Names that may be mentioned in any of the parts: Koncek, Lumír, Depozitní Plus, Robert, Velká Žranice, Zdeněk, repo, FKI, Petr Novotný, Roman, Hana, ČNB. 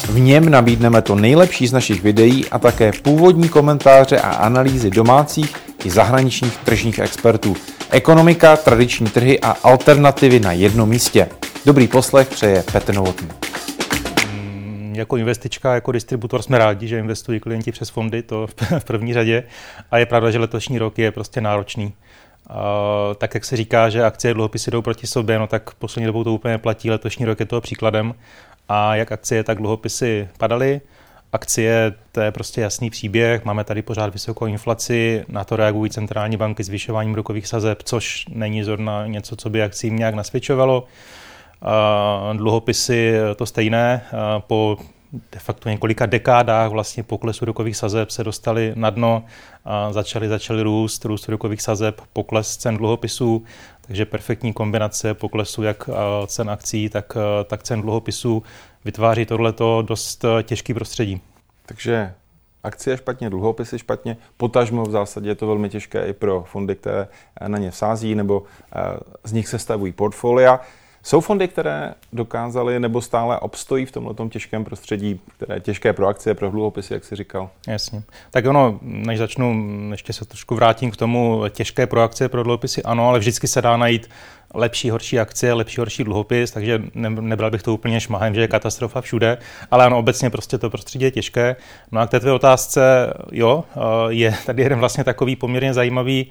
V něm nabídneme to nejlepší z našich videí a také původní komentáře a analýzy domácích i zahraničních tržních expertů. Ekonomika, tradiční trhy a alternativy na jednom místě. Dobrý poslech přeje Petr Novotný. Jako investička, jako distributor jsme rádi, že investují klienti přes fondy, to v první řadě. A je pravda, že letošní rok je prostě náročný. Tak jak se říká, že akcie a dluhopisy jdou proti sobě, no tak poslední dobou to úplně platí, letošní rok je toho příkladem. A jak akcie, tak dluhopisy padaly. Akcie, to je prostě jasný příběh, máme tady pořád vysokou inflaci, na to reagují centrální banky zvyšováním úrokových sazeb, což není zrovna něco, co by akcím nějak nasvědčovalo. Dluhopisy to stejné, po de facto několika dekádách vlastně poklesu úrokových sazeb se dostali na dno, začaly růst úrokových sazeb, pokles cen dluhopisů, takže perfektní kombinace poklesu jak cen akcí, tak cen dluhopisů vytváří tohleto dost těžký prostředí. Takže akcie špatně, dluhopisy špatně, potažmo v zásadě je to velmi těžké i pro fondy, které na ně vsází nebo z nich sestavují portfolia. Jsou fondy, které dokázaly nebo stále obstojí v tomto těžkém prostředí, které je těžké pro akcie, pro dluhopisy, jak jsi říkal? Jasně. Tak ono, než začnu, ještě se trošku vrátím k tomu, těžké pro akcie, pro dluhopisy, ano, ale vždycky se dá najít lepší, horší akcie, lepší, horší dluhopis, takže nebral bych to úplně šmahem, že je katastrofa všude, ale ano, obecně prostě to prostředí je těžké. No a k té tvé otázce, jo, je tady jeden vlastně takový poměrně zajímavý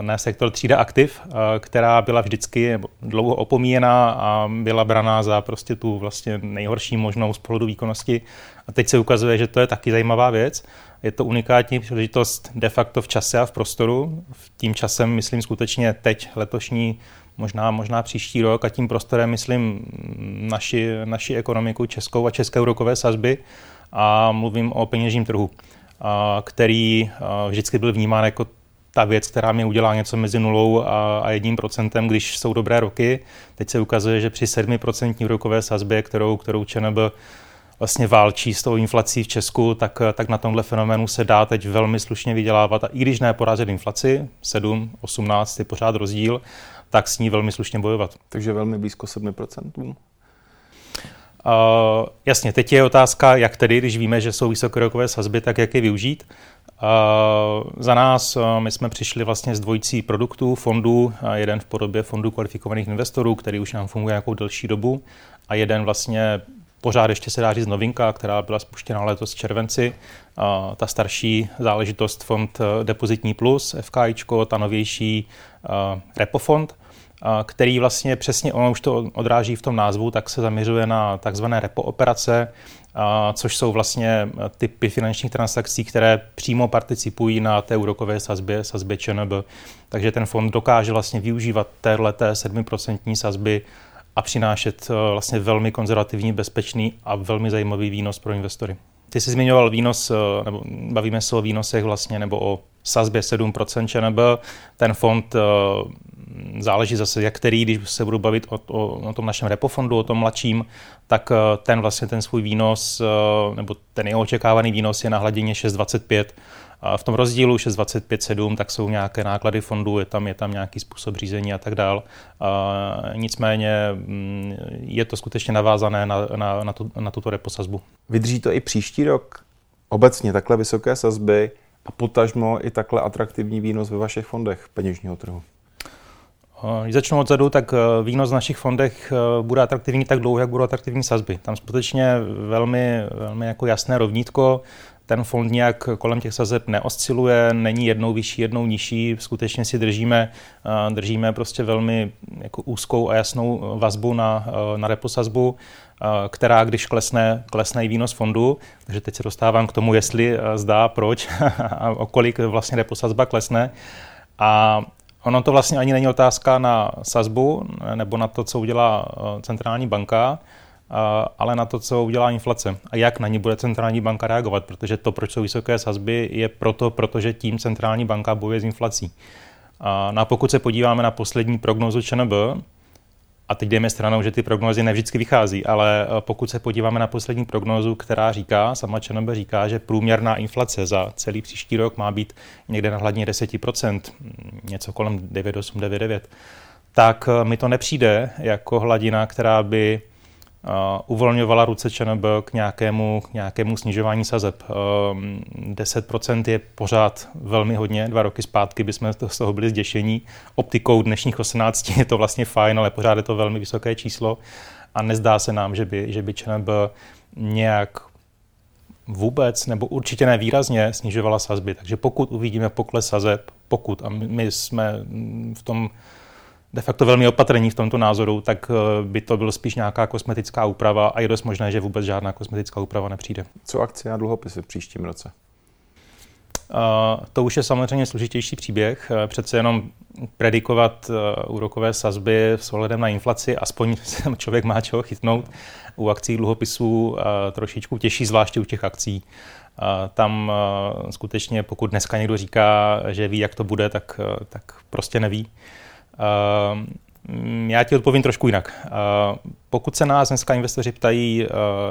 na sektor třída aktiv, která byla vždycky dlouho opomíjená a byla braná za prostě tu vlastně nejhorší možnou z pohledu výkonnosti. A teď se ukazuje, že to je taky zajímavá věc. Je to unikátní příležitost de facto v čase a v prostoru. Tím časem myslím skutečně teď, letošní, možná příští rok a tím prostorem myslím naši ekonomiku českou a české úrokové sazby a mluvím o peněžním trhu, který vždycky byl vnímán jako ta věc, která mi udělá něco mezi 0 a 1%, když jsou dobré roky. Teď se ukazuje, že při 7% úrokové sazbě, kterou ČNB vlastně válčí s tou inflací v Česku, tak na tomhle fenoménu se dá teď velmi slušně vydělávat. A i když ne porazit inflaci, 7, 18 je pořád rozdíl, tak s ní velmi slušně bojovat. Takže velmi blízko 7%? Jasně, teď je otázka, jak tedy, když víme, že jsou vysoké úrokové sazby, tak jak je využít. Za nás my jsme přišli vlastně s dvojicí produktů, fondů, jeden v podobě fondů kvalifikovaných investorů, který už nám funguje nějakou delší dobu a jeden vlastně pořád ještě se dá říct novinka, která byla spuštěna letos v červenci, ta starší záležitost fond Depozitní Plus, FKI, ta novější repo fond, který vlastně přesně, ono už to odráží v tom názvu, tak se zaměřuje na takzvané repo operace, což jsou vlastně typy finančních transakcí, které přímo participují na té úrokové sazbě ČNB. Takže ten fond dokáže vlastně využívat téhleté 7% sazby a přinášet vlastně velmi konzervativní, bezpečný a velmi zajímavý výnos pro investory. Ty jsi zmiňoval výnos, nebo bavíme se o výnosech vlastně, nebo o sazbě 7% ČNB. Ten fond záleží zase, jak který, když se budu bavit o tom našem repofondu, o tom mladším, tak ten vlastně ten svůj výnos, nebo ten jeho očekávaný výnos je na hladině 6,25. V tom rozdílu 6,25-7, tak jsou nějaké náklady fondu, je tam nějaký způsob řízení a tak dál. Nicméně je to skutečně navázané na tuto reposazbu. Vydrží to i příští rok? Obecně takhle vysoké sazby a potažmo i takhle atraktivní výnos ve vašich fondech peněžního trhu? Když začnu odzadu, tak výnos v našich fondech bude atraktivní tak dlouho, jak budou atraktivní sazby. Tam skutečně velmi jako jasné rovnítko. Ten fond nějak kolem těch sazeb neosciluje, není jednou vyšší, jednou nižší. Skutečně si držíme prostě velmi jako úzkou a jasnou vazbu na reposazbu, která když klesne i výnos fondu. Takže teď se dostávám k tomu, jestli zdá, proč a o kolik vlastně reposazba klesne. A ono to vlastně ani není otázka na sazbu nebo na to, co udělá centrální banka, ale na to, co udělá inflace a jak na ní bude centrální banka reagovat, protože to, proč jsou vysoké sazby, je protože tím centrální banka bojuje s inflací. A pokud se podíváme na poslední prognózu ČNB, a teď jdeme stranou, že ty prognózy nevždycky vychází, ale pokud se podíváme na poslední prognózu, která říká, sama ČNB říká, že průměrná inflace za celý příští rok má být někde na hladině 10%, něco kolem 9,8, 9,9, tak mi to nepřijde jako hladina, která by uvolňovala ruce ČNB k nějakému snižování sazeb. 10% je pořád velmi hodně, 2 roky zpátky bychom z toho byli zděšení. Optikou dnešních 18 je to vlastně fajn, ale pořád je to velmi vysoké číslo a nezdá se nám, že by ČNB nějak vůbec nebo určitě nevýrazně snižovala sazby. Takže pokud uvidíme pokles sazeb, a my jsme v tom de facto velmi opatrní v tomto názoru, tak by to bylo spíš nějaká kosmetická úprava a je dost možné, že vůbec žádná kosmetická úprava nepřijde. Co akcie a dluhopisy v příštím roce? To už je samozřejmě složitější příběh. Přece jenom predikovat úrokové sazby s ohledem na inflaci, aspoň člověk má čeho chytnout. U akcí dluhopisů trošičku těžší, zvláště u těch akcí. Tam skutečně, pokud dneska někdo říká, že ví, jak to bude, tak prostě neví. Já ti odpovím trošku jinak. Pokud se nás dneska investoři ptají,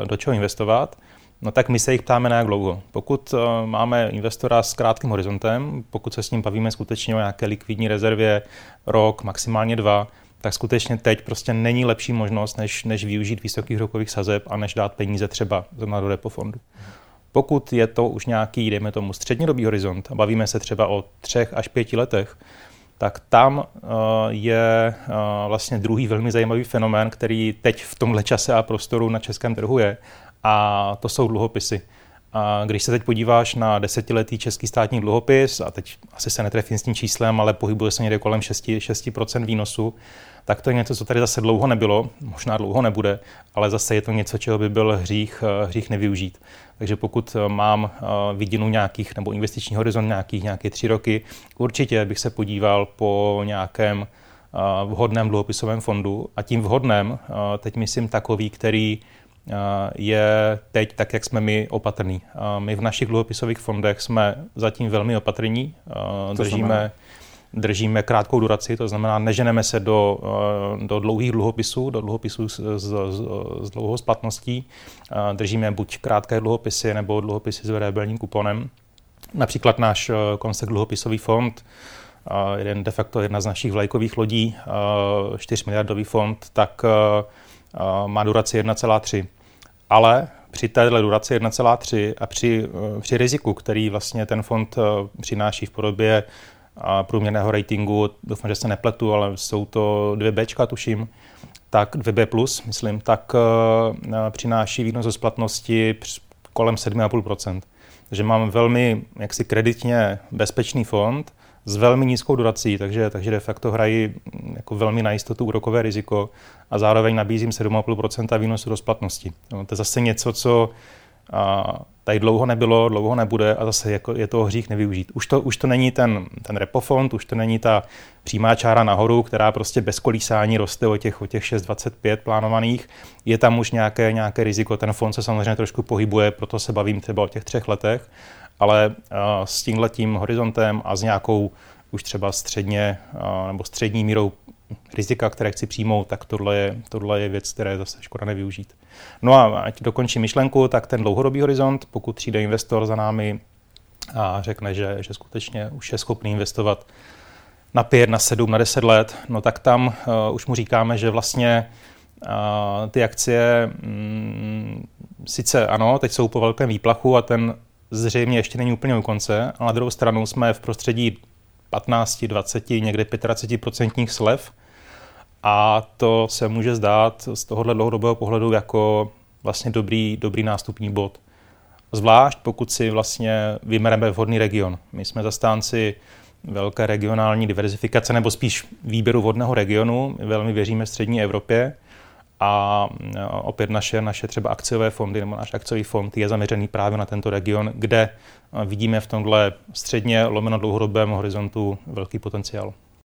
do čeho investovat, no tak my se jich ptáme na jak dlouho. Pokud máme investora s krátkým horizontem, pokud se s ním bavíme skutečně o nějaké likvidní rezervě rok, maximálně 2, tak skutečně teď prostě není lepší možnost, než využít vysokých rokových sazeb a než dát peníze třeba do depofondu. Pokud je to už nějaký, dejme tomu, střednědobý horizont a bavíme se třeba o 3 až 5 letech, tak tam je vlastně druhý velmi zajímavý fenomén, který teď v tomhle čase a prostoru na českém trhu je, a to jsou dluhopisy. A když se teď podíváš na 10letý český státní dluhopis, a teď asi se netrefím s tím číslem, ale pohybuje se někde kolem 6% výnosu, tak to je něco, co tady zase dlouho nebylo, možná dlouho nebude, ale zase je to něco, čeho by byl hřích nevyužít. Takže pokud mám vidinu nějakých, nebo investiční horizont nějaké 3 roky, určitě bych se podíval po nějakém vhodném dluhopisovém fondu. A tím vhodném teď myslím takový, který je teď tak, jak jsme my opatrní. My v našich dluhopisových fondech jsme zatím velmi opatrní, držíme krátkou duraci, to znamená, neženeme se do dlouhých dluhopisů, do dluhopisů s dlouhou splatností. Držíme buď krátké dluhopisy nebo dluhopisy s variabilním kuponem. Například náš Koncek dluhopisový fond, de facto jedna z našich vlajkových lodí, 4miliardový fond, tak má duraci 1,3. Ale při téhle duraci 1,3 a při riziku, který vlastně ten fond přináší v podobě průměrného ratingu, doufám, že se nepletu, ale jsou to 2Bčka, tuším, tak 2B plus, myslím, tak přináší výnos ze splatnosti kolem 7,5%. Takže mám velmi kreditně bezpečný fond s velmi nízkou durací, takže de facto hrají jako velmi na jistotu úrokové riziko a zároveň nabízím 7,5% výnosu do splatnosti. No, to je zase něco, co tady dlouho nebylo, dlouho nebude a zase je to hřích nevyužít. Už to není ten repofond, už to není ta přímá čára nahoru, která prostě bez kolísání roste o těch 6,25 plánovaných. Je tam už nějaké riziko, ten fond se samozřejmě trošku pohybuje, proto se bavím třeba o těch 3 letech, ale s tímhletím horizontem a s nějakou už třeba střední mírou rizika, které chci přijmout, tak tohle je věc, které zase škoda nevyužít. No a ať dokončím myšlenku, tak ten dlouhodobý horizont, pokud přijde investor za námi a řekne, že skutečně už je schopný investovat na 5, na 7, na 10 let, no tak tam už mu říkáme, že vlastně ty akcie sice ano, teď jsou po velkém výplachu a ten zřejmě ještě není úplně u konce, ale na druhou stranu jsme v prostředí 15, 20, někde 25% slev a to se může zdát z tohohle dlouhodobého pohledu jako vlastně dobrý nástupní bod. Zvlášť pokud si vlastně vybereme vhodný region. My jsme zastánci velké regionální diverzifikace nebo spíš výběru vhodného regionu. My velmi věříme střední Evropě a opět naše třeba akciové fondy nebo náš akciový fond je zaměřený právě na tento region, kde vidíme v tomhle středně lomeno dlouhodobém horizontu velký potenciál.